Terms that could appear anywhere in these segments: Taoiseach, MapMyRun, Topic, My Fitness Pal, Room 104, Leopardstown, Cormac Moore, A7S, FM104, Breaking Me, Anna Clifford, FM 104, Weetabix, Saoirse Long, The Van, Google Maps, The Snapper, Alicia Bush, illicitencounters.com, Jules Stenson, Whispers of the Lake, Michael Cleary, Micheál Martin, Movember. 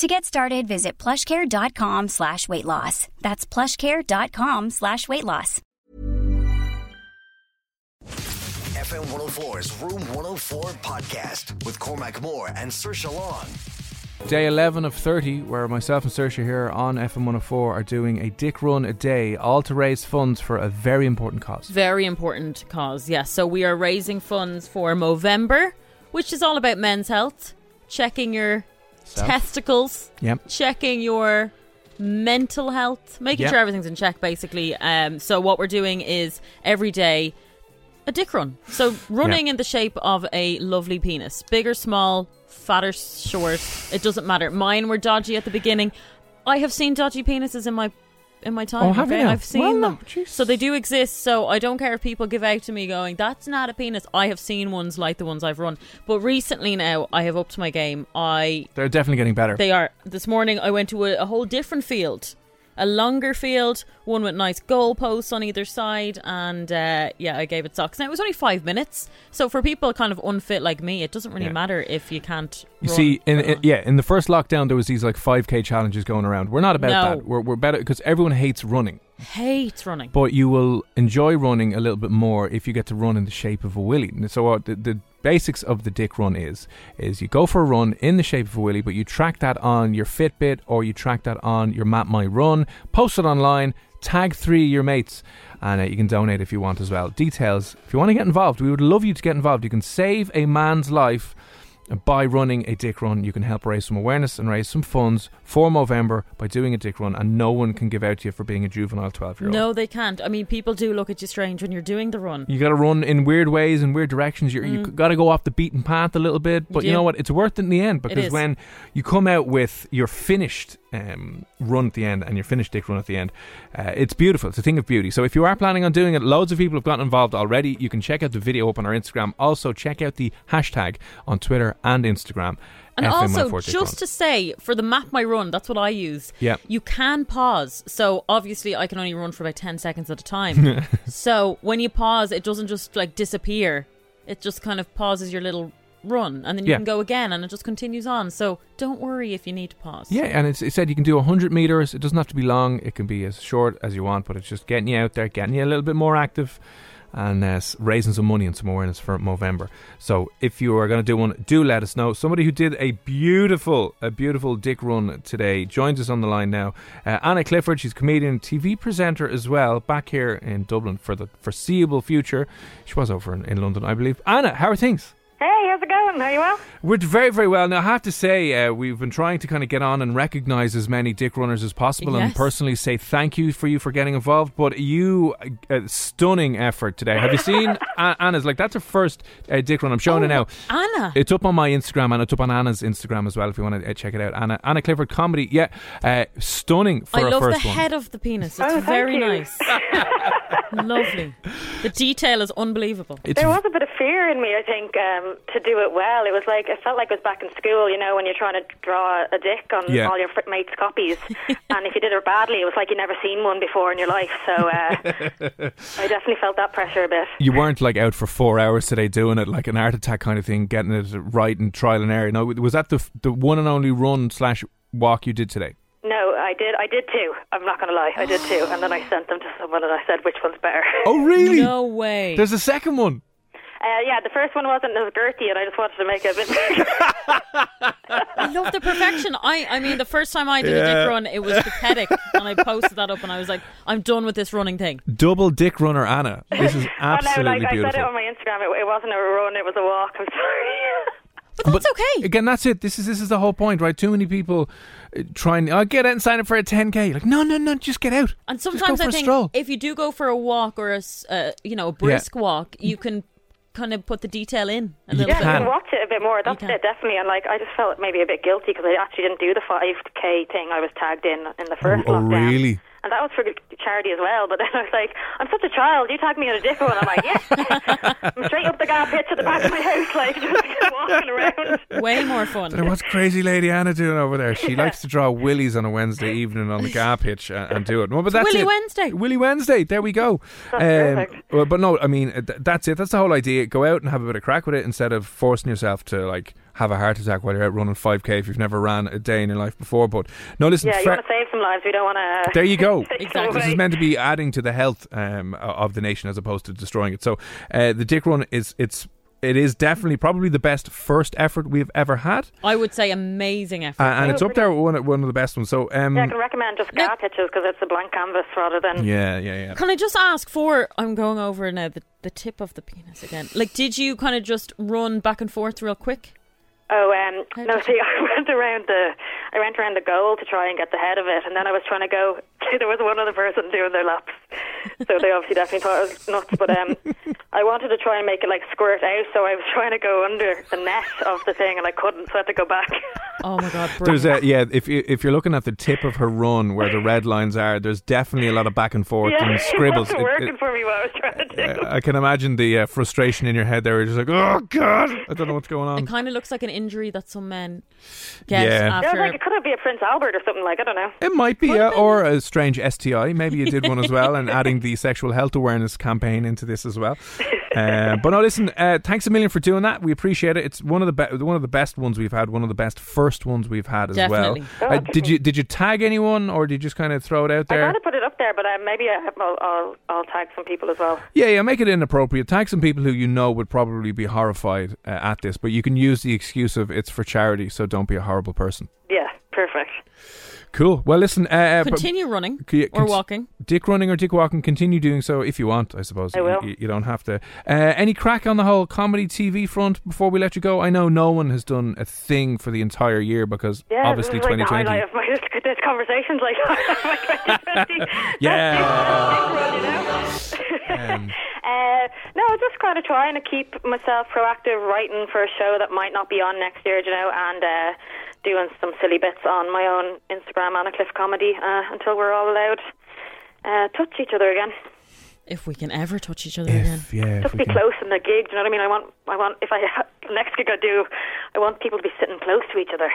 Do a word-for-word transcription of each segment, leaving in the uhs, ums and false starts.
To get started, visit plushcare.com slash weight loss. That's plushcare.com slash weight loss. F M one oh four's Room one oh four podcast with Cormac Moore and Saoirse Long. Day eleven of thirty, where myself and Saoirse here on F M one oh four are doing a dick run a day, all to raise funds for a very important cause. Very important cause, yes. So we are raising funds for Movember, which is all about men's health, checking your... Self. Testicles, yep. Checking your mental health, making yep. sure everything's in check, basically. Um, so what we're doing is every day a dick run. So running yep. in the shape of a lovely penis, big or small, fat or short, it doesn't matter. Mine were dodgy at the beginning. I have seen dodgy penises in my in my time. Oh, have okay? you? I've seen well, them. No, so they do exist. So I don't care if people give out to me going, "That's not a penis." I have seen ones like the ones I've run. But recently now, I have upped my game. I They're definitely getting better. They are. This morning, I went to a, a whole different field. A longer field, one with nice goalposts on either side. And uh, yeah, I gave it socks. Now, it was only five minutes. So for people kind of unfit like me, it doesn't really yeah. matter if you can't You run, see, in, in, yeah, in the first lockdown, there was these like five K challenges going around. We're not about no. that. We're, we're better because everyone hates running. Hates running. But you will enjoy running a little bit more if you get to run in the shape of a willy. So uh, the, the basics of the dick run is is you go for a run in the shape of a willy, but you track that on your Fitbit or you track that on your MapMyRun, post it online, tag three of your mates, and uh, you can donate if you want as well. Details, if you want to get involved, we would love you to get involved. You can save a man's life by running a dick run. You can help raise some awareness and raise some funds for Movember by doing a dick run, and no one can give out to you for being a juvenile twelve-year-old. No, they can't. I mean, people do look at you strange when you're doing the run. You got to run in weird ways and weird directions. You're, mm. You got to go off the beaten path a little bit, but you, you know what? It's worth it in the end, because when you come out with your finished um, run at the end and your finished dick run at the end, uh, it's beautiful. It's a thing of beauty. So if you are planning on doing it, loads of people have gotten involved already. You can check out the video up on our Instagram. Also, check out the hashtag on Twitter and Instagram. And F M also, just to say, for the Map My Run, that's what I use. Yeah. You can pause. So obviously I can only run for about ten seconds at a time. So when you pause, it doesn't just like disappear. It just kind of pauses your little run, and then you yeah. can go again, and it just continues on. So don't worry if you need to pause. Yeah, and it's, it said you can do one hundred metres. It doesn't have to be long. It can be as short as you want, but it's just getting you out there, getting you a little bit more active, and uh, raising some money and some awareness for Movember. So if you are going to do one, do let us know. Somebody who did a beautiful, a beautiful dick run today joins us on the line now. Uh, Anna Clifford, she's a comedian, T V presenter as well, back here in Dublin for the foreseeable future. She was over in, in London, I believe. Anna, how are things? Hey, how's it going? Are you well? We're very, very well. Now, I have to say, uh, we've been trying to kind of get on and recognise as many dick runners as possible yes. and personally say thank you for you for getting involved. But you, a uh, stunning effort today. Have you seen a- Anna's? Like, that's her first uh, dick run. I'm showing oh, it now. Anna. It's up on my Instagram, and it's up on Anna's Instagram as well if you want to uh, check it out. Anna Anna Clifford Comedy. Yeah, uh, stunning for I her first one. I love the head of the penis. It's oh, very nice. Lovely. The detail is unbelievable. It's there was a bit of fear in me, I think, um, to do it well. It was like, it felt like it was back in school, you know, when you're trying to draw a dick on yeah. all your mates' copies. And if you did it badly, it was like you'd never seen one before in your life. So uh, I definitely felt that pressure a bit. You weren't like out for four hours today doing it like an art attack kind of thing, getting it right and trial and error. No, was that the the one and only run slash walk you did today? No, I did. I did too. I'm not going to lie. I did too. And then I sent them to someone and I said, which one's better? Oh, really? No way. There's a second one. Uh, yeah, the first one wasn't as girthy, and I just wanted to make it a bit bigger. I love the perfection. I, I mean, the first time I did yeah. a dick run, it was pathetic, and I posted that up, and I was like, I'm done with this running thing. Double dick runner, Anna. This is absolutely oh, no, like, beautiful. I said it on my Instagram. It, it wasn't a run; it was a walk. I'm sorry. But that's but okay. Again, that's it. This is this is the whole point, right? Too many people try and oh, get out and sign up for a ten K. Like, no, no, no, just get out. And sometimes I think if you do go for a walk or a uh, you know a brisk yeah. walk, you can kind of put the detail in a little yeah, bit. Yeah, you can watch it a bit more. That's it, definitely. And like, I just felt maybe a bit guilty because I actually didn't do the five K thing I was tagged in in the first oh, lockdown. Oh, really? And that was for charity as well. But then I was like, I'm such a child. You tagged me on a dick one. I'm like, yes. I'm straight up the gap here to the back of my house, like, just walking around. Way more fun. But what's crazy lady Anna doing over there? She yeah. likes to draw willies on a Wednesday evening on the gap hitch and, and do it. Well, but that's Willy it. Wednesday. Willy Wednesday. There we go. That's um, well, but no, I mean, th- that's it. That's the whole idea. Go out and have a bit of crack with it instead of forcing yourself to, like, have a heart attack while you're out running five K if you've never ran a day in your life before. But no, listen. Yeah, you fre- want to save some lives. We don't want to. There you go. Exactly. This is meant to be adding to the health um, of the nation as opposed to destroying it. So uh, the Dick Run is it's it is definitely probably the best first effort we've ever had. I would say amazing effort, uh, and it's up there one one of the best ones. So um, yeah, I can recommend just gap hitches because it's a blank canvas rather than. Yeah, yeah, yeah. Can I just ask for? I'm going over now the the tip of the penis again. Like, did you kind of just run back and forth real quick? Oh, um, no, see, I went around the I went around the goal to try and get the head of it, and then I was trying to go, there was one other person doing their laps, so they obviously definitely thought I was nuts, but um, I wanted to try and make it, like, squirt out, so I was trying to go under the net of the thing, and I couldn't, so I had to go back. Oh, my God, brilliant. There's a, yeah, if, you, if you're looking at the tip of her run, where the red lines are, there's definitely a lot of back and forth yeah, and scribbles. Yeah, it wasn't working it, it, for me what I was trying to do. I can imagine the uh, frustration in your head there, you're just like, oh, God, I don't know what's going on. It kind of looks like an injury that some men get yeah. after. Yeah, like it could be a Prince Albert or something, like, I don't know. It might be, yeah, or a strange S T I. Maybe you did one as well, and adding the sexual health awareness campaign into this as well. Uh, but no, listen, uh, thanks a million for doing that. We appreciate it. It's one of the be- one of the best ones we've had, one of the best first ones we've had as Definitely. well. Uh, did you did you tag anyone, or did you just kind of throw it out there? I kind of put it up there, but uh, maybe I'll, I'll, I'll tag some people as well. Yeah, yeah, make it inappropriate. Tag some people who you know would probably be horrified uh, at this, but you can use the excuse of it's for charity, so don't be a horrible person. Yeah, perfect. Cool. Well, listen. Uh, continue running c- or walking. Dick running or dick walking. Continue doing so if you want, I suppose. I will. You, you don't have to. Uh, any crack on the whole comedy T V front before we let you go? I know no one has done a thing for the entire year because yeah, obviously this is like twenty twenty. Yeah, this is this conversation's like twenty twenty. Yeah. That's dick, that's dick run, you know? um, Uh, no, just kind of trying to keep myself proactive, writing for a show that might not be on next year, you know, and uh, doing some silly bits on my own Instagram, Anna Cliff Comedy, uh, until we're all allowed uh, touch each other again. If we can ever touch each other if, again, yeah, just be can. close in the gig. Do you know what I mean? I want, I want. If I next gig I do, I want people to be sitting close to each other.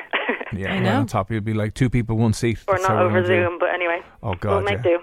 Yeah, I know. On top, it'd be like two people, one seat, or That's not over Zoom. Do. But anyway, oh god, we'll make yeah. do.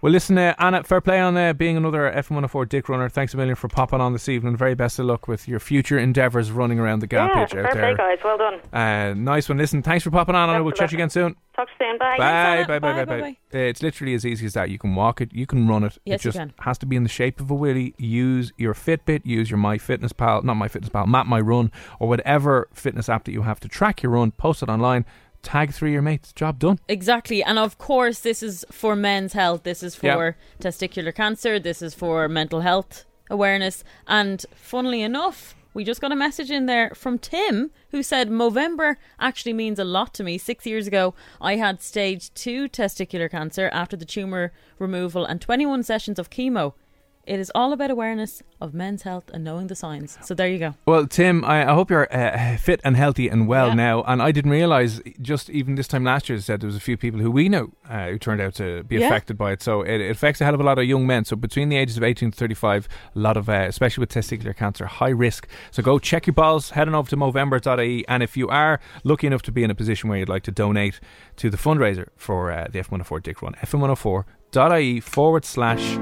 Well, listen, uh, Anna, fair play on uh, being another F one oh four dick runner. Thanks a million for popping on this evening. Very best of luck with your future endeavours running around the gap yeah, pitch out there. Yeah, fair play, guys. Well done. Uh, nice one. Listen, thanks for popping on, Anna. We'll chat you again soon. Talk soon. Bye. Bye, bye, bye, bye, bye, bye. Uh, It's literally as easy as that. You can walk it. You can run it. Yes, it just you can. Has to be in the shape of a willy. Use your Fitbit. Use your My Fitness Pal. Not My Fitness Pal. MapMyRun or whatever fitness app that you have to track your run. Post it online. Tag three of your mates. Job done. Exactly. And of course, this is for men's health. This is for yep. testicular cancer. This is for mental health awareness. And funnily enough, we just got a message in there from Tim who said, Movember actually means a lot to me. Six years ago, I had stage two testicular cancer after the tumour removal and twenty-one sessions of chemo. It is all about awareness of men's health and knowing the signs. So there you go. Well, Tim, I, I hope you're uh, fit and healthy and well yeah. now. And I didn't realise, just even this time last year, as I said, there was a few people who we know uh, who turned out to be yeah. affected by it. So it, it affects a hell of a lot of young men. So between the ages of eighteen to thirty-five, a lot of, uh, especially with testicular cancer, high risk. So go check your balls, head on over to Movember dot I E. And if you are lucky enough to be in a position where you'd like to donate to the fundraiser for uh, the F one oh four Dick Run, F M one oh four dot I E forward slash...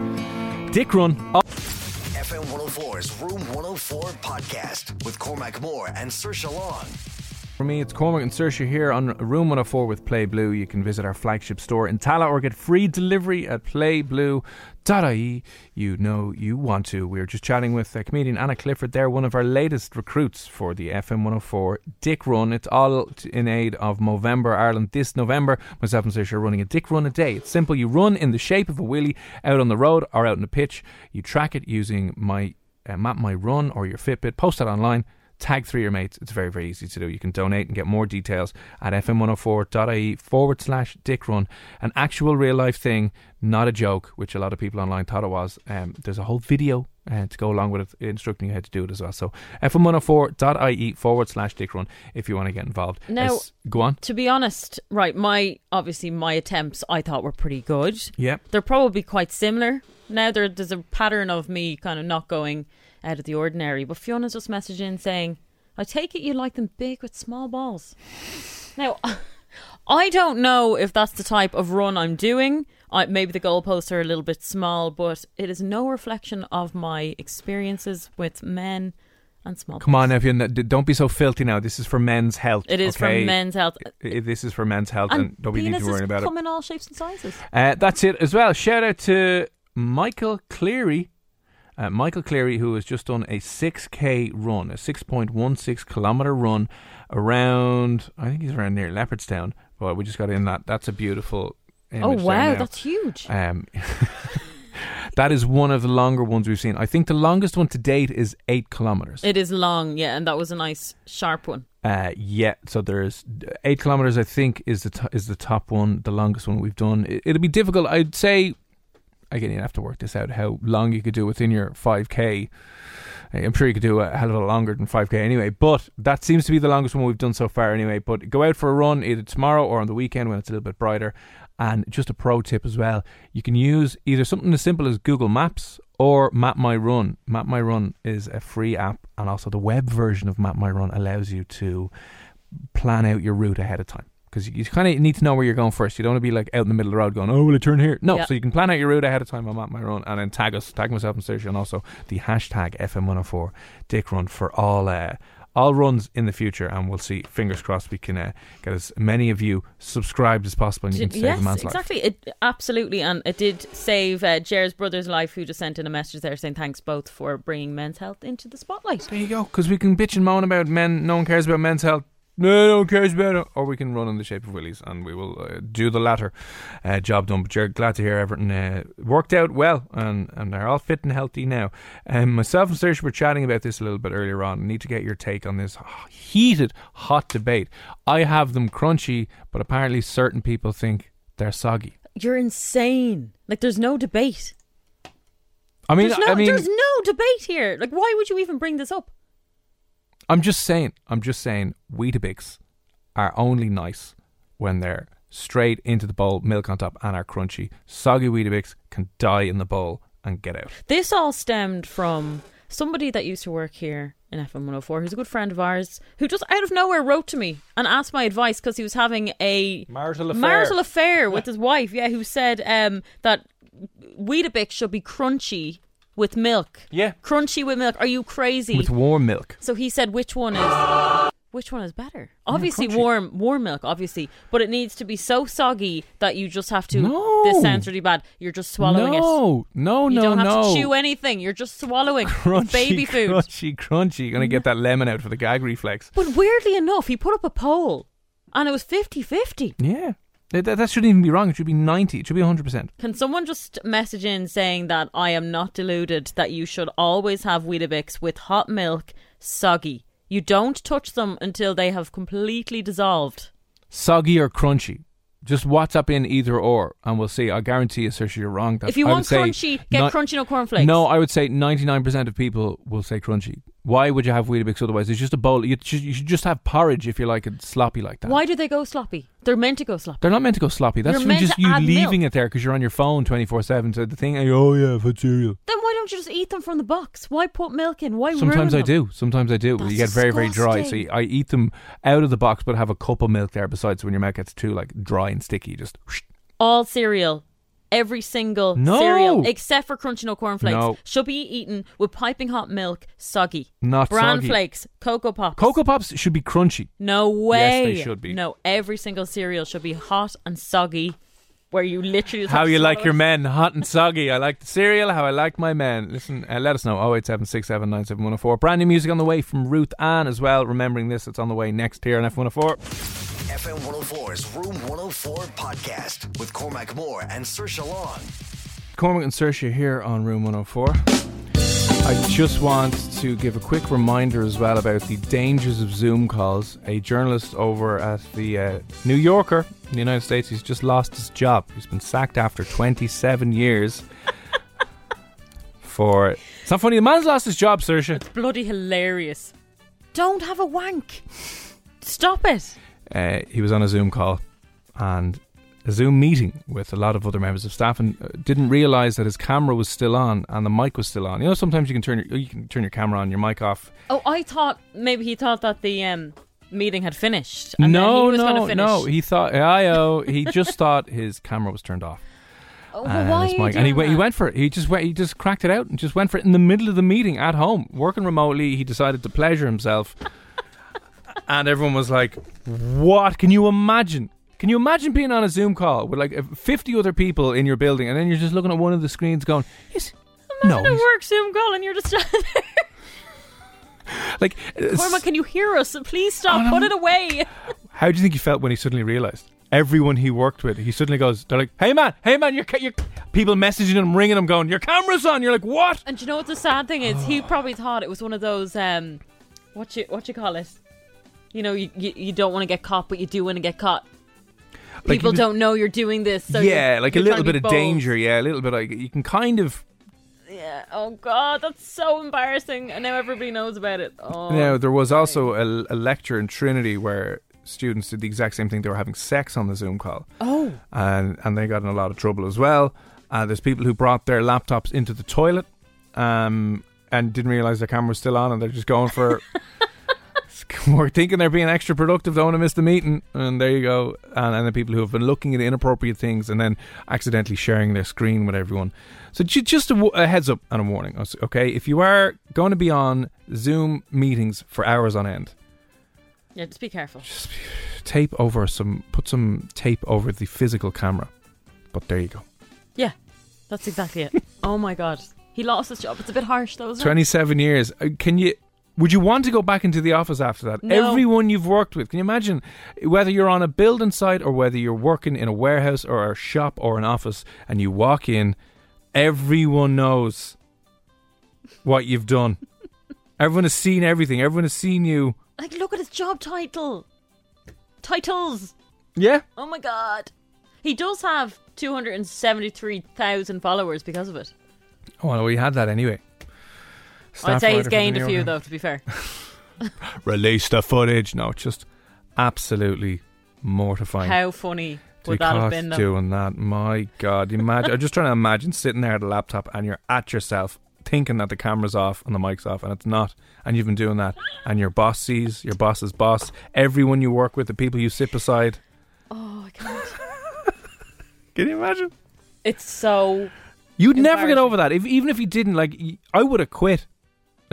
Dick Run. Oh. F M one oh four's Room one oh four podcast with Cormac Moore and Saoirse Long. For me, it's Cormac and Saoirse here on Room one oh four with Play Blue. You can visit our flagship store in Tala or get free delivery at play blue dot I E. You know you want to. We were just chatting with uh, comedian Anna Clifford there, one of our latest recruits for the F M one oh four Dick Run. It's all in aid of Movember Ireland this November. Myself and Saoirse are running a Dick Run a day. It's simple. You run in the shape of a wheelie out on the road or out in a pitch. You track it using my uh, MapMyRun or your Fitbit. Post that online. Tag three of your mates. It's very, very easy to do. You can donate and get more details at f m one oh four dot I E forward slash Dick Run. An actual real life thing, not a joke, which a lot of people online thought it was. Um, there's a whole video uh, to go along with it, instructing you how to do it as well. So f m one oh four dot I E forward slash Dick Run if you want to get involved. Now, as, go on. To be honest, right, my obviously my attempts I thought were pretty good. Yep. They're probably quite similar. Now there, there's a pattern of me kind of not going out of the ordinary, but Fiona's just messaged in saying, I take it you like them big with small balls. Now I don't know if that's the type of run I'm doing. I, maybe the goalposts are a little bit small, but it is no reflection of my experiences with men and small balls. Come on, Fiona, don't be so filthy now. This is for men's health. It is okay? For men's health. It, it, this is for men's health, and, and nobody needs to worry about it. Penises come in all shapes and sizes. Uh, that's it as well. Shout out to Michael Cleary. Uh, Michael Cleary, who has just done a six K run, a six point one six kilometre run around, I think he's around near Leopardstown. Well, we just got in that. That's a beautiful image. Oh, wow, that's huge. Um, that is one of the longer ones we've seen. I think the longest one to date is eight kilometres. It is long, yeah, and that was a nice, sharp one. Uh, yeah, so there's eight kilometres, I think, is the, t- is the top one, the longest one we've done. It, it'll be difficult, I'd say. Again, you'd have to work this out, how long you could do within your five K. I'm sure you could do a hell of a lot longer than five K anyway, but that seems to be the longest one we've done so far anyway. But go out for a run either tomorrow or on the weekend when it's a little bit brighter. And just a pro tip as well, you can use either something as simple as Google Maps or MapMyRun. MapMyRun is a free app, and also the web version of MapMyRun allows you to plan out your route ahead of time. Because you kind of need to know where you're going first. You don't want to be like out in the middle of the road going, oh, will it turn here? No, yep. So you can plan out your route ahead of time on MapMyRun, and then tag us, tag myself and Saoirse, and also the hashtag F M one oh four Dick Run for all uh, all runs in the future. And we'll see, fingers crossed, we can uh, get as many of you subscribed as possible, and you can save yes, a man's exactly. life. Yes, exactly. Absolutely. And it did save uh, Jer's brother's life, who just sent in a message there saying thanks both for bringing men's health into the spotlight. There you go. Because we can bitch and moan about men. No one cares about men's health. No, no one cares about it. Or we can run in the shape of willies, and we will uh, do the latter. Uh, job done. But you're glad to hear everything uh, worked out well, and, and they're all fit and healthy now. Um, myself and Saoirse were chatting about this a little bit earlier on. I need to get your take on this heated, hot debate. I have them crunchy, but apparently certain people think they're soggy. You're insane. Like, there's no debate. I mean, there's no, I mean, there's no debate here. Like, why would you even bring this up? I'm just saying, I'm just saying, Weetabix are only nice when they're straight into the bowl, milk on top, and are crunchy. Soggy Weetabix can die in the bowl and get out. This all stemmed from somebody that used to work here in F M one oh four, who's a good friend of ours, who just out of nowhere wrote to me and asked my advice because he was having a marital affair, marital affair with his wife, yeah, who said um, that Weetabix should be crunchy with milk. Yeah. Crunchy with milk. Are you crazy? With warm milk. So he said, which one is which one is better? Obviously yeah, warm warm milk, obviously. But it needs to be so soggy that you just have to no. This sounds really bad. You're just swallowing no. it. No, no, no. You don't have no. to chew anything. You're just swallowing crunchy, baby food. Crunchy, crunchy. You're gonna get that lemon out for the gag reflex. But weirdly enough, he put up a poll and it was fifty-fifty. Yeah. That shouldn't even be wrong. It should be ninety. It should be one hundred percent. Can someone just message in saying that I am not deluded, that you should always have Weetabix with hot milk, soggy. You don't touch them until they have completely dissolved. Soggy or crunchy? Just WhatsApp in either or, and we'll see. I guarantee you, Saoirse, you're wrong. That's, if you want crunchy, get not, crunchy, no cornflakes. No, I would say ninety-nine percent of people will say crunchy. Why would you have Weetabix otherwise? It's just a bowl. You should, you should just have porridge if you like it sloppy like that. Why do they go sloppy? They're meant to go sloppy. They're not meant to go sloppy. That's from just you leaving milk. It there because you're on your phone twenty-four seven. So the thing, oh yeah, for cereal. Then why don't you just eat them from the box? Why put milk in? Why Sometimes I them? do. Sometimes I do. That's you get very, disgusting. very dry. So you, I eat them out of the box, but have a cup of milk there besides. So when your mouth gets too like dry and sticky, you just whoosh. All cereal every single no. cereal except for Crunchy Nut cornflakes no. should be eaten with piping hot milk, soggy. Not Bran soggy. Flakes, Cocoa Pops. Cocoa Pops should be crunchy. No way. Yes, they should be. No, every single cereal should be hot and soggy. Where you literally how you like your men hot and soggy. I like the cereal, how I like my men. Listen, uh, let us know. oh eight seven six seven nine seven one oh four. Brand new music on the way from Ruth Ann as well. Remembering this, it's on the way next here on F one oh four. F M one oh four's Room one oh four podcast with Cormac Moore and Saoirse Long. Cormac and Saoirse here on Room one oh four. I just want to give a quick reminder as well about the dangers of Zoom calls. A journalist over at the uh, New Yorker in the United States, he's just lost his job. He's been sacked after twenty-seven years for... It's not funny, the man's lost his job, Saoirse. It's bloody hilarious. Don't have a wank. Stop it. Uh, he was on a Zoom call and... a Zoom meeting with a lot of other members of staff and didn't realise that his camera was still on and the mic was still on. You know, sometimes you can turn your you can turn your camera on, your mic off. Oh, I thought maybe he thought that the um, meeting had finished. And no, then he was no, finish. no. He thought I oh, he just thought his camera was turned off. Oh, well, why? Are you doing and he went, he went for it. He just went, he just cracked it out and just went for it in the middle of the meeting at home, working remotely. He decided to pleasure himself, and everyone was like, "What? Can you imagine?" Can you imagine being on a Zoom call with like fifty other people in your building and then you're just looking at one of the screens going, yes, imagine no, a work Zoom call and you're just there. Like, Cormac, can you hear us? Please stop. Put it away. How do you think he felt when he suddenly realised? Everyone he worked with, he suddenly goes, they're like, hey man, hey man, you're, you're people messaging him, ringing him going, your camera's on. You're like, what? And do you know what the sad thing is? He probably thought it was one of those, um, what you, what you call it? You know, you, you, you don't want to get caught, but you do want to get caught. Like people was, don't know you're doing this. So yeah, you're, like you're a little bit of bold. danger. Yeah, a little bit. Like you can kind of. Yeah. Oh God, that's so embarrassing, and now everybody knows about it. Oh, now there was also a, a lecture in Trinity where students did the exact same thing. They were having sex on the Zoom call. Oh. And and they got in a lot of trouble as well. Uh, there's people who brought their laptops into the toilet, um, and didn't realise their camera was still on, and they're just going for. We're thinking they're being extra productive, don't want to miss the meeting, and there you go. And, and the people who have been looking at inappropriate things and then accidentally sharing their screen with everyone. So just a, a heads up and a warning, okay? If you are going to be on Zoom meetings for hours on end, yeah, just be careful. Just be, tape over some, put some tape over the physical camera. But there you go. Yeah, that's exactly it. Oh my God, he lost his job. It's a bit harsh, though. Isn't twenty-seven it? years. Can you? Would you want to go back into the office after that? No. Everyone you've worked with. Can you imagine whether you're on a building site or whether you're working in a warehouse or a shop or an office and you walk in, everyone knows what you've done. Everyone has seen everything. Everyone has seen you. Like, look at his job title. Titles. Yeah. Oh, my God. He does have two hundred seventy-three thousand followers because of it. Oh, well, he had that anyway. Staff I'd say he's gained a few though, to be fair. Release the footage. No, just absolutely mortifying. How funny would that have been though? Doing that, my God. Imagine. I'm just trying to imagine sitting there at a laptop and you're at yourself thinking that the camera's off and the mic's off and it's not, and you've been doing that, and your boss sees, your boss's boss, everyone you work with, the people you sit beside. Oh, I can't. Can you imagine? It's so you'd never get over that. If, even if you didn't, like, I would have quit.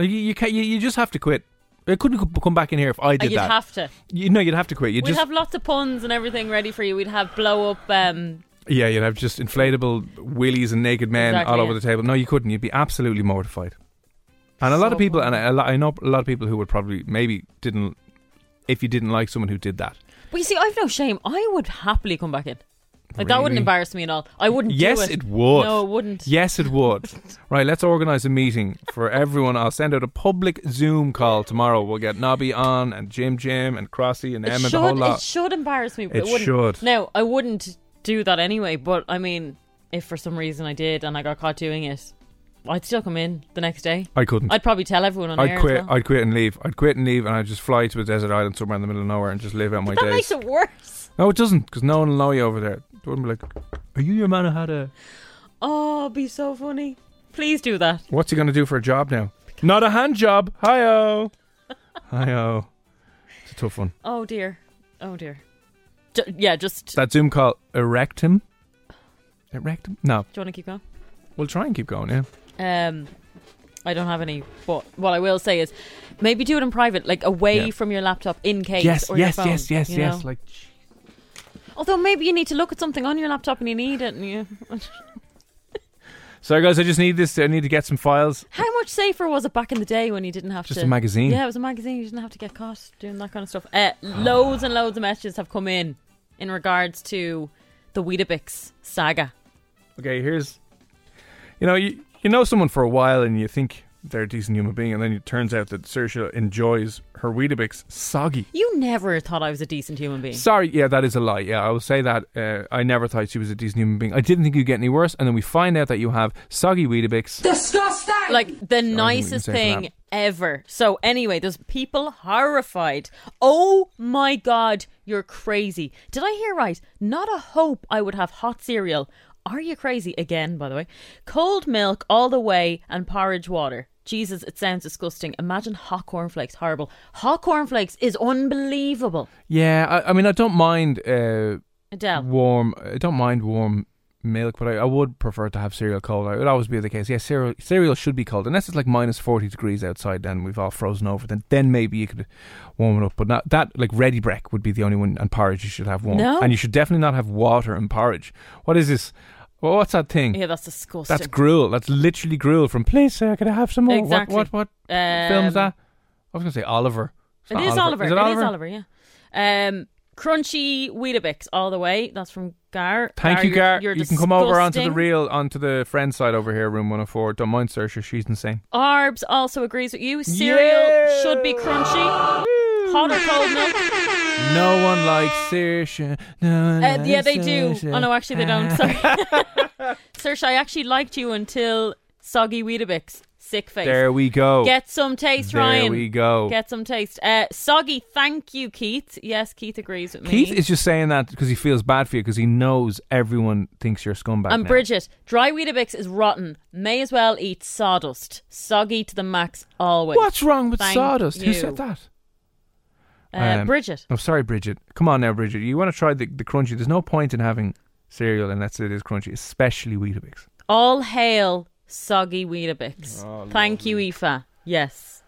Like, you, you can't. You, you just have to quit. I couldn't come back in here if I did uh, you'd that. You'd have to. You no, you'd have to quit. You'd We'd just, have lots of puns and everything ready for you. We'd have blow up. Um, yeah, you'd have just inflatable willies and naked men exactly, all over yeah. the table. No, you couldn't. You'd be absolutely mortified. And a so lot of people, funny. and a lot, I know a lot of people who would probably maybe didn't. If you didn't like someone who did that, but you see, I've no shame. I would happily come back in. Like really? That wouldn't embarrass me at all. I wouldn't yes, do it. Yes, it would. No, it wouldn't. Yes, it would. Right, let's organise a meeting for everyone. I'll send out a public Zoom call tomorrow. We'll get Nobby on and Jim Jim and Crossy and it Em should, and the whole lot. It should embarrass me. But it, it wouldn't. should. Now, I wouldn't do that anyway, but I mean, if for some reason I did and I got caught doing it, I'd still come in the next day. I couldn't. I'd probably tell everyone on I'd air quit. Well. I'd quit and leave. I'd quit and leave and I'd just fly to a desert island somewhere in the middle of nowhere and just live out but my that days. That makes it worse. No, it doesn't, because no one will know you over there. They wouldn't be like, are you your man who had a... Oh, it'd be so funny. Please do that. What's he going to do for a job now? Not a hand job. Hi-oh. Hi-oh. It's a tough one. Oh, dear. Oh, dear. D- yeah, just... That Zoom call, erect him. It wrecked him? No. Do you want to keep going? We'll try and keep going, yeah. Um, I don't have any, but what I will say is maybe do it in private, like away yeah. from your laptop in case yes, or yes, your phone. Yes, yes, yes, yes, yes. Like... Although maybe you need to look at something on your laptop and you need it. And you... Sorry, guys, I just need this. I need to get some files. How much safer was it back in the day when you didn't have just to... Just a magazine. Yeah, it was a magazine. You didn't have to get caught doing that kind of stuff. Uh, loads and loads of messages have come in in regards to the Weetabix saga. Okay, here's... You know, you, you know someone for a while and you think they're a decent human being, and then it turns out that Saoirse enjoys her Weetabix soggy. You never thought I was a decent human being. Sorry, yeah, that is a lie. Yeah, I will say that. Uh, I never thought she was a decent human being. I didn't think you'd get any worse, and then we find out that you have soggy Weetabix. Disgusting! Like, the nicest thing ever. So, anyway, there's people horrified. Oh my God, you're crazy. Did I hear right? Not a hope I would have hot cereal. Are you crazy? Again, by the way. Cold milk all the way and porridge water. Jesus, it sounds disgusting. Imagine hot cornflakes. Horrible. Hot cornflakes is unbelievable. Yeah, I, I mean, I don't mind uh, Adele. warm... I don't mind warm milk, but I, I would prefer to have cereal cold. It would always be the case. Yeah, cereal, cereal should be cold. Unless it's like minus forty degrees outside, then we've all frozen over. Then then maybe you could warm it up. But not, that, like, ready breck would be the only one, and porridge you should have warm. No? And you should definitely not have water and porridge. What is this... Well, what's that thing? Yeah, that's disgusting. That's gruel. That's literally gruel from, please sir, can I have some more? Exactly. What, what, what um, film's that? I was going to say Oliver. It's it is Oliver. Oliver. Is it, it Oliver? It is Oliver, yeah. Um, crunchy Weetabix all the way. That's from Gar. Thank Gar, you, Gar. You're, you're you can come over onto the real, onto the friend side over here, Room one oh four. Don't mind Saoirse, she's insane. Arbs also agrees with you. Cereal yeah. should be crunchy. Hot or cold milk. No one likes Saoirse. No one uh, likes yeah, they Saoirse. do. Oh, no, actually, they don't. Sorry. Saoirse, I actually liked you until soggy Weetabix. Sick face. There we go. Get some taste, there Ryan. There we go. Get some taste. Uh, soggy, thank you, Keith. Yes, Keith agrees with me. Keith is just saying that because he feels bad for you because he knows everyone thinks you're a scumbag. And now. Bridget, dry Weetabix is rotten. May as well eat sawdust. Soggy to the max always. What's wrong with thank sawdust? You. Who said that? Uh, um, Bridget. Oh, sorry, Bridget. Come on now, Bridget. You want to try the, the crunchy. There's no point in having cereal unless it is crunchy, especially Weetabix. All hail soggy Weetabix. Oh, thank lovely. you, Aoife. Yes.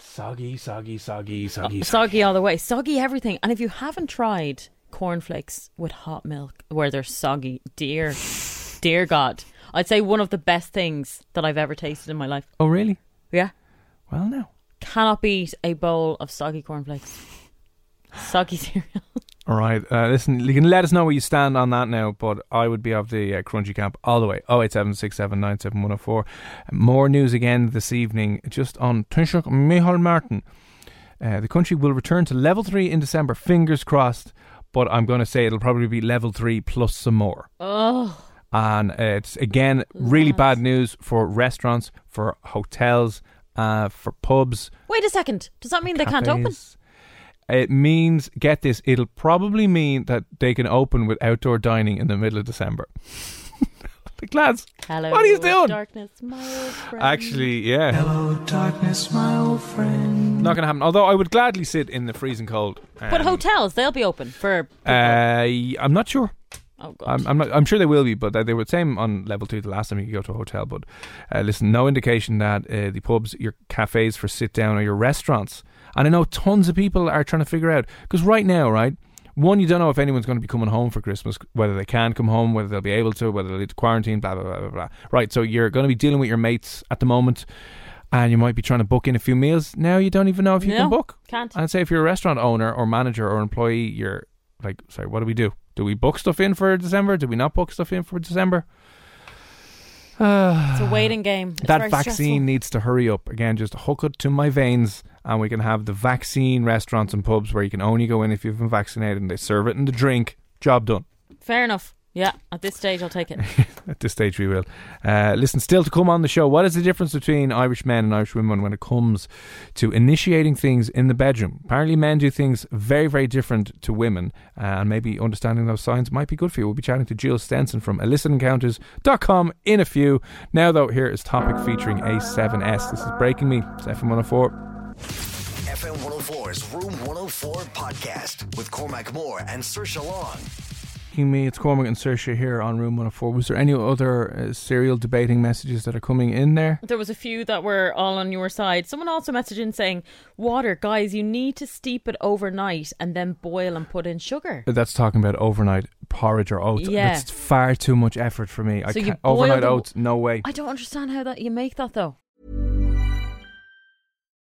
Soggy, soggy, soggy, soggy, oh, soggy. Soggy all the way. Soggy everything. And if you haven't tried cornflakes with hot milk where they're soggy, dear, dear God, I'd say one of the best things that I've ever tasted in my life. Oh, really? Yeah. Well, no. Cannot beat a bowl of soggy cornflakes. Soggy cereal. All right. Uh, listen, you can let us know where you stand on that now, but I would be of the uh, crunchy camp all the way. oh eight seven six seven nine seven one oh four. More news again this evening, just on Taoiseach Micheál Martin. Uh, the country will return to level three in December. Fingers crossed. But I'm going to say it'll probably be level three plus some more. Oh. And uh, it's, again, really bad news for restaurants, for hotels, Uh, for pubs. Wait a second. Does that mean cafes? They can't open? It means, get this, it'll probably mean that they can open with outdoor dining in the middle of December. Like, lads, hello, what are you doing? Darkness, my old friend. Actually, yeah. Hello, darkness, my old friend. Not going to happen. Although I would gladly sit in the freezing cold. Um, but hotels, they'll be open for people. Uh, I'm not sure. Oh God. I'm, I'm not. I'm sure they will be, but they were the same on level two the last time you could go to a hotel. But uh, listen, no indication that uh, the pubs, your cafes for sit down, or your restaurants. And I know tons of people are trying to figure out because right now, right, one, you don't know if anyone's going to be coming home for Christmas, whether they can come home, whether they'll be able to, whether they'll need to quarantine, blah blah blah blah blah. Right, so you're going to be dealing with your mates at the moment, and you might be trying to book in a few meals. Now you don't even know if you no, can book. Can't. And say if you're a restaurant owner or manager or employee, you're like, sorry, what do we do? Do we book stuff in for December? Do we not book stuff in for December? Uh, it's a waiting game. It's that vaccine stressful. Needs to hurry up. Again, just hook it to my veins and we can have the vaccine restaurants and pubs where you can only go in if you've been vaccinated and they serve it in the drink. Job done. Fair enough. Yeah, at this stage I'll take it. At this stage we will. Uh, listen, still to come on the show, what is the difference between Irish men and Irish women when it comes to initiating things in the bedroom? Apparently men do things very, very different to women, uh, and maybe understanding those signs might be good for you. We'll be chatting to Jules Stenson from illicit encounters dot com in a few. Now though, here is Topic featuring A seven S. This is Breaking Me. It's F M one oh four. F M one oh four's Room one oh four podcast with Cormac Moore and Saoirse Long. Breaking Me. It's Cormac and Saoirse here on Room one oh four. Was there any other uh, serial debating messages that are coming in there? There was a few that were all on your side. Someone also messaged in saying, water, guys, you need to steep it overnight and then boil and put in sugar. That's talking about overnight porridge or oats. Yeah. That's far too much effort for me. So I can't, overnight the... oats, no way. I don't understand how that you make that though.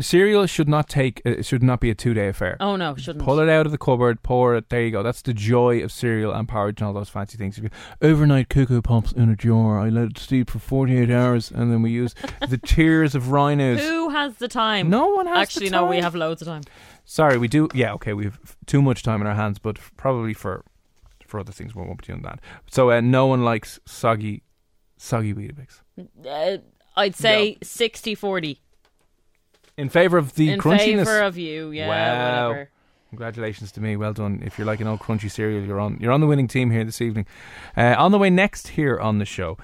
Cereal should not take uh, should not be a two day affair. Oh no, shouldn't. Pull it out of the cupboard, pour it, there you go. That's the joy of cereal and porridge and all those fancy things. Overnight Cocoa Pops in a jar, I let it steep for forty-eight hours, and then we use the tears of rhinos. Who has the time? No one has Actually, the time. Actually no, we have loads of time. Sorry, we do, yeah, okay, we have too much time in our hands, but probably for for other things we won't be doing that. So uh, no one likes soggy soggy Weetabix. Uh, I'd say sixty forty. In favour of the in crunchiness? In favour of you, yeah. Wow. Whatever. Congratulations to me. Well done. If you're like an old crunchy cereal, you're on you're on the winning team here this evening. Uh, on the way next here on the show,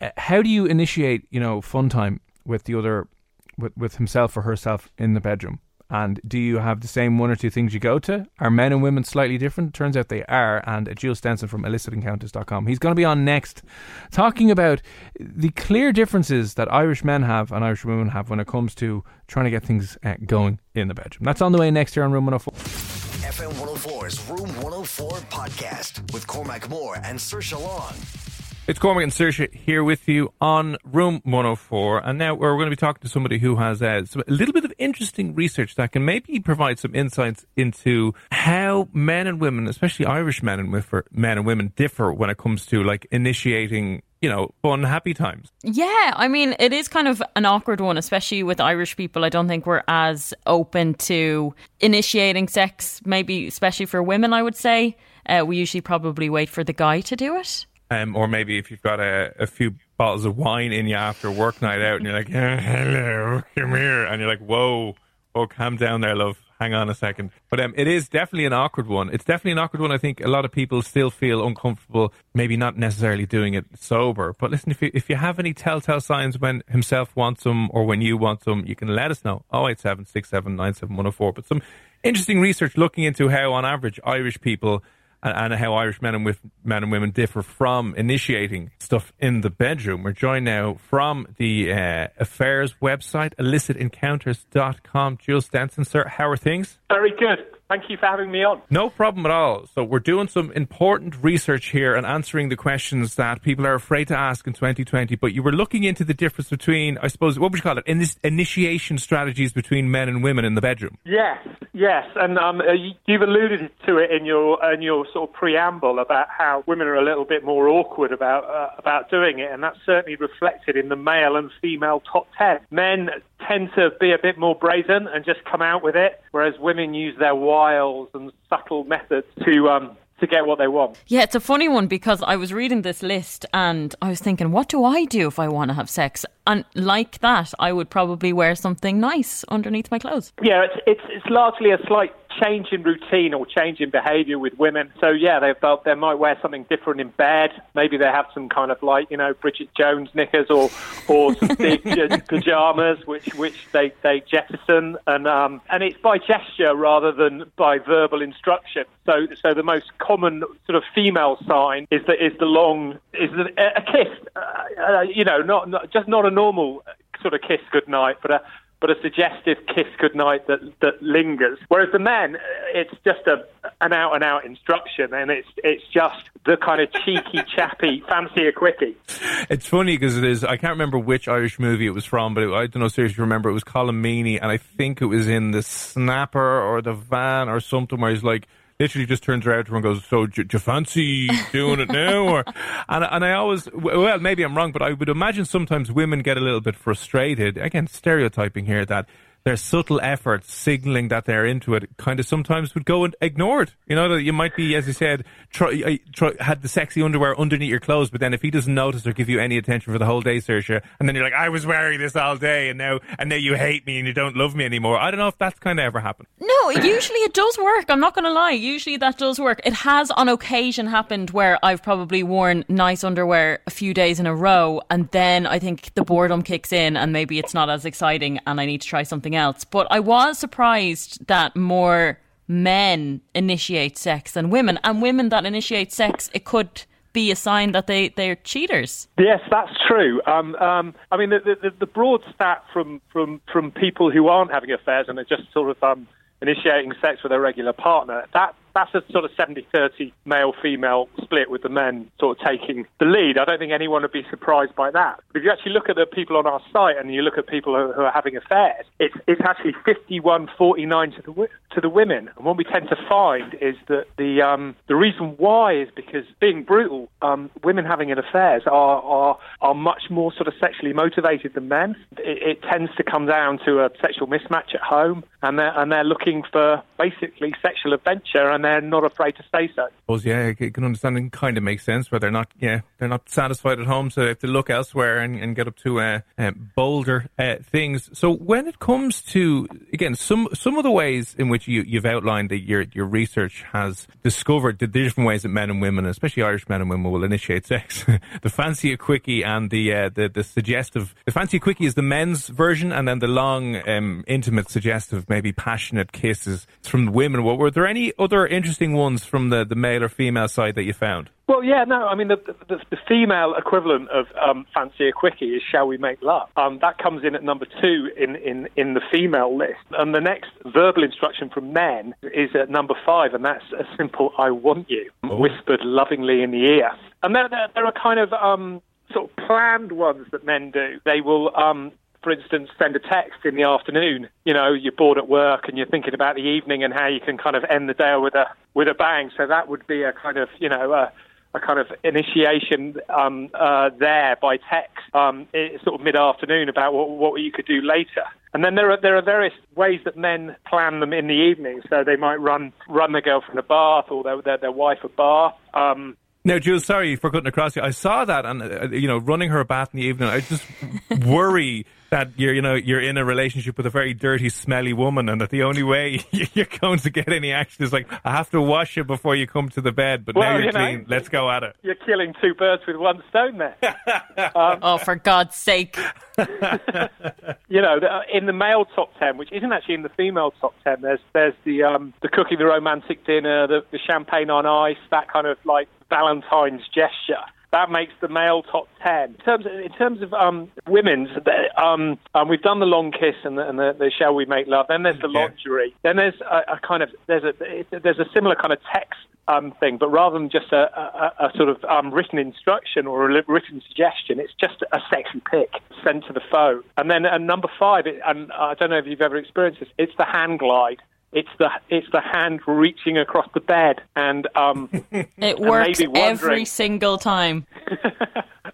uh, how do you initiate, you know, fun time with the other, with, with himself or herself in the bedroom? And do you have the same one or two things you go to? Are men and women slightly different? Turns out they are. And uh, Jules Stenson from illicit encounters dot com. He's going to be on next talking about the clear differences that Irish men have and Irish women have when it comes to trying to get things uh, going in the bedroom. That's on the way next here on Room one oh four. F M one oh four's Room one oh four podcast with Cormac Moore and Saoirse Long. It's Cormac and Saoirse here with you on Room one oh four, and now we're going to be talking to somebody who has uh, some, a little bit of interesting research that can maybe provide some insights into how men and women, especially Irish men and men and women, differ when it comes to like initiating, you know, fun, happy times. Yeah, I mean, it is kind of an awkward one, especially with Irish people. I don't think we're as open to initiating sex, maybe especially for women, I would say. Uh, we usually probably wait for the guy to do it. Um, or maybe if you've got a, a few bottles of wine in you after work night out and you're like, oh, hello, come here. And you're like, whoa, oh, calm down there, love. Hang on a second. But um, it is definitely an awkward one. It's definitely an awkward one. I think a lot of people still feel uncomfortable, maybe not necessarily doing it sober. But listen, if you, if you have any telltale signs when himself wants them or when you want them, you can let us know. oh eight seven, six seven nine, seven one oh four. But some interesting research looking into how, on average, Irish people... and how Irish men and with men and women differ from initiating stuff in the bedroom. We're joined now from the uh, affairs website, illicit encounters dot com. Jules Stenson, sir, how are things? Very good. Thank you for having me on. No problem at all. So we're doing some important research here and answering the questions that people are afraid to ask in twenty twenty. But you were looking into the difference between, I suppose, what would you call it, in this initiation strategies between men and women in the bedroom. Yes, yes. And um, you've alluded to it in your in your sort of preamble about how women are a little bit more awkward about uh, about doing it. And that's certainly reflected in the male and female top ten. Men tend to be a bit more brazen and just come out with it, whereas women use their wiles and subtle methods to um, to get what they want. Yeah, it's a funny one because I was reading this list and I was thinking, what do I do if I want to have sex? And like that, I would probably wear something nice underneath my clothes. Yeah, it's it's, it's largely a slight change in routine or change in behaviour with women. So, yeah, they they might wear something different in bed. Maybe they have some kind of, like, you know, Bridget Jones knickers or or some big pyjamas, which which they, they jettison. And um, and it's by gesture rather than by verbal instruction. So so the most common sort of female sign is the, is the long, is the, a kiss. Uh, uh, you know, not, not just not a normal sort of kiss goodnight, but a but a suggestive kiss goodnight that that lingers. Whereas the men, it's just a an out-and-out instruction, and it's it's just the kind of cheeky, chappy, fancy a quickie. It's funny because it is, I can't remember which Irish movie it was from, but it, I don't know, seriously remember, it was Colin Meaney, and I think it was in The Snapper or The Van or something, where he's like, literally just turns around to her and goes, so do you fancy doing it now? Or, and, and I always, well, maybe I'm wrong, but I would imagine sometimes women get a little bit frustrated, again, stereotyping here, that their subtle efforts signalling that they're into it kind of sometimes would go ignored. You know, that you might be, as you said, try, try, had the sexy underwear underneath your clothes, but then if he doesn't notice or give you any attention for the whole day, Saoirse, and then you're like, I was wearing this all day, and now and now you hate me and you don't love me anymore. I don't know if that's kind of ever happened. No, usually it does work. I'm not going to lie. Usually that does work. It has on occasion happened where I've probably worn nice underwear a few days in a row, and then I think the boredom kicks in and maybe it's not as exciting and I need to try something else. But I was surprised that more men initiate sex than women, and women that initiate sex, it could be a sign that they, they're cheaters. Yes, that's true. Um, um, I mean, the, the, the broad stat from, from, from people who aren't having affairs and are just sort of um, initiating sex with their regular partner, that that's a sort of seventy thirty male-female split, with the men sort of taking the lead. I don't think anyone would be surprised by that. But if you actually look at the people on our site and you look at people who are having affairs, it's it's actually fifty-one forty-nine to the to the women. And what we tend to find is that the um, the reason why is because, being brutal, um, women having an affairs are, are are much more sort of sexually motivated than men. It, it tends to come down to a sexual mismatch at home, and they're, and they're looking for basically sexual adventure, and And they're not afraid to say so. Oh, yeah, I can understand. It kind of makes sense where they're not, yeah, they're not satisfied at home, so they have to look elsewhere and, and get up to uh, uh, bolder uh, things. So when it comes to, again, some some of the ways in which you, you've outlined that your your research has discovered the different ways that men and women, especially Irish men and women, will initiate sex. The fancy a quickie and the, uh, the the suggestive. The fancy a quickie is the men's version, and then the long, um, intimate, suggestive, maybe passionate kisses from the women. What were there any other interesting ones from the, the male or female side that you found? Well, yeah, no, I mean, the, the, the female equivalent of um, fancy a quickie is shall we make love. Um, that comes in at number two in, in, in the female list. And the next verbal instruction from men is at number five, and that's a simple I want you, oh. whispered lovingly in the ear. And there, there, there are kind of um, sort of planned ones that men do. They will... Um, For instance, send a text in the afternoon. You know, you're bored at work and you're thinking about the evening and how you can kind of end the day with a with a bang. So that would be a kind of, you know, a, a kind of initiation um, uh, there by text, um, sort of mid-afternoon, about what, what you could do later. And then there are there are various ways that men plan them in the evening. So they might run run their girlfriend a bath, or their their, their wife a bath. Um, Now, Jules, sorry for cutting across you. I saw that, and uh, you know, running her a bath in the evening. I just worry that you're, you know, you're in a relationship with a very dirty, smelly woman, and that the only way you're going to get any action is like, I have to wash you before you come to the bed. But well, now you're you clean. Know, let's go at it. You're killing two birds with one stone there. um, oh, for God's sake! You know, in the male top ten, which isn't actually in the female top ten, there's there's the um, the cooking the romantic dinner, the, the champagne on ice, that kind of like Valentine's gesture. That makes the male top ten. In terms of, in terms of um, women's, um, um, we've done the long kiss and the, and the, the shall we make love. Then there's the lingerie. Then there's a, a kind of there's a there's a similar kind of text um, thing, but rather than just a, a, a sort of um, written instruction or a written suggestion, it's just a sexy pic sent to the phone. And then and number five, it, and I don't know if you've ever experienced this, it's the hand glide. It's the it's the hand reaching across the bed, and um, it works every single time.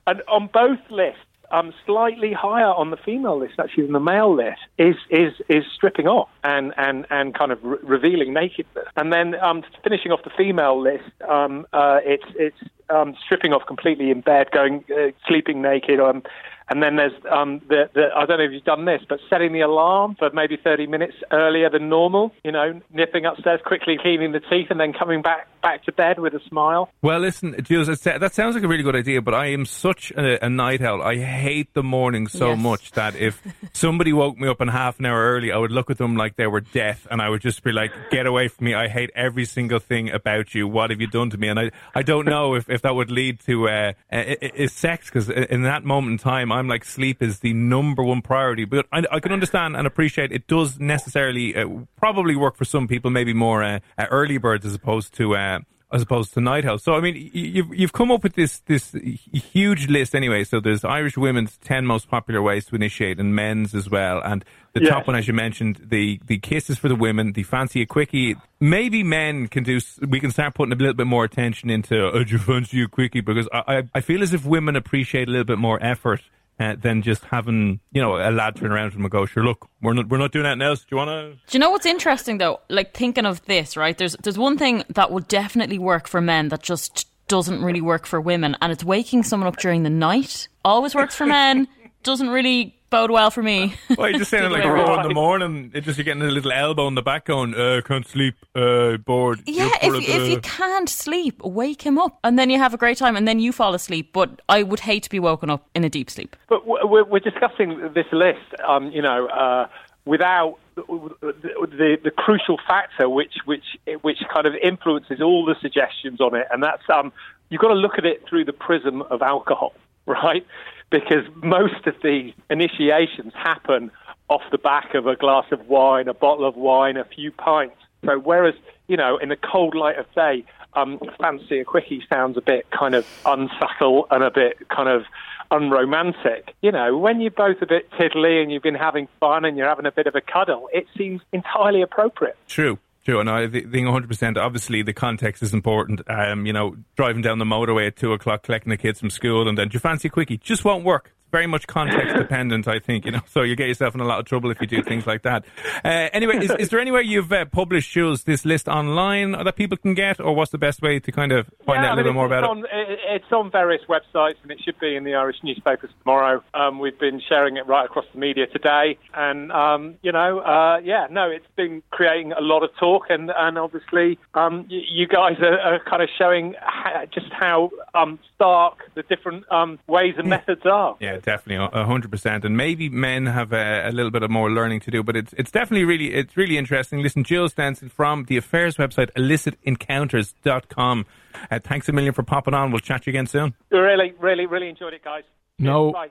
And on both lists, um, slightly higher on the female list actually than the male list is is, is stripping off and and, and kind of re- revealing nakedness. And then um, finishing off the female list, um, uh, it's it's um, stripping off completely in bed, going uh, sleeping naked. Um, And then there's, um, the, the, I don't know if you've done this, but setting the alarm for maybe thirty minutes earlier than normal, you know, nipping upstairs, quickly cleaning the teeth and then coming back, back to bed with a smile. Well, listen, Jules, that sounds like a really good idea, but I am such a, a night owl. I hate the morning so yes. much that if somebody woke me up in half an hour early, I would look at them like they were death and I would just be like, get away from me. I hate every single thing about you. What have you done to me? And I, I don't know if, if that would lead to uh, is sex, because in that moment in time, I'm like, sleep is the number one priority. But I, I can understand and appreciate it does necessarily uh, probably work for some people, maybe more uh, uh, early birds as opposed to uh, as opposed to night owls. So I mean, you've you've come up with this this huge list anyway. So there's Irish women's ten most popular ways to initiate, and men's as well. And the yes. top one, as you mentioned, the the kisses for the women, the fancy a quickie. Maybe men can do, we can start putting a little bit more attention into, oh, do you fancy a quickie? Because I, I I feel as if women appreciate a little bit more effort. Uh, than just having, you know, a lad turn around to him and go, sure, look, we're not, we're not doing that now, so do you want to... Do you know what's interesting, though? Like, thinking of this, right? There's there's one thing that would definitely work for men that just doesn't really work for women, and it's waking someone up during the night. Always works for men, doesn't really bode well for me. Well, you just sounded like four right. in the morning. It just, you're getting a little elbow in the back going, uh, can't sleep, uh, bored. Yeah, if you, if you can't sleep, wake him up. And then you have a great time and then you fall asleep. But I would hate to be woken up in a deep sleep. But we're, we're discussing this list, um, you know, uh, without the, the, the crucial factor which, which, which kind of influences all the suggestions on it. And that's, um, you've got to look at it through the prism of alcohol, right? Because most of the initiations happen off the back of a glass of wine, a bottle of wine, a few pints. So whereas, you know, in the cold light of day, um, fancy a quickie sounds a bit kind of unsubtle and a bit kind of unromantic. You know, when you're both a bit tiddly and you've been having fun and you're having a bit of a cuddle, it seems entirely appropriate. True. True, and I think one hundred percent, obviously the context is important. Um, you know, driving down the motorway at two o'clock, collecting the kids from school, and then, do you fancy a quickie? Just won't work. It's very much context dependent, I think, you know, so you get yourself in a lot of trouble if you do things like that. Uh, anyway, is, is there any way you've uh, published, Jules, this list online that people can get, or what's the best way to kind of find yeah, out I mean, a little more about on, it? It's on various websites, and it should be in the Irish newspapers tomorrow. Um, we've been sharing it right across the media today, and, um, you know, uh, yeah, no, it's been creating a lot of talk. And, and obviously, um, you guys are, are kind of showing how, just how um, stark the different um, ways and yeah. methods are. Yeah, definitely, one hundred percent. And maybe men have a, a little bit of more learning to do, but it's it's definitely really it's really interesting. Listen, Jules Stenson from the affairs website, illicit encounters dot com. Uh, thanks a million for popping on. We'll chat to you again soon. Really, really, really enjoyed it, guys. No. Bye.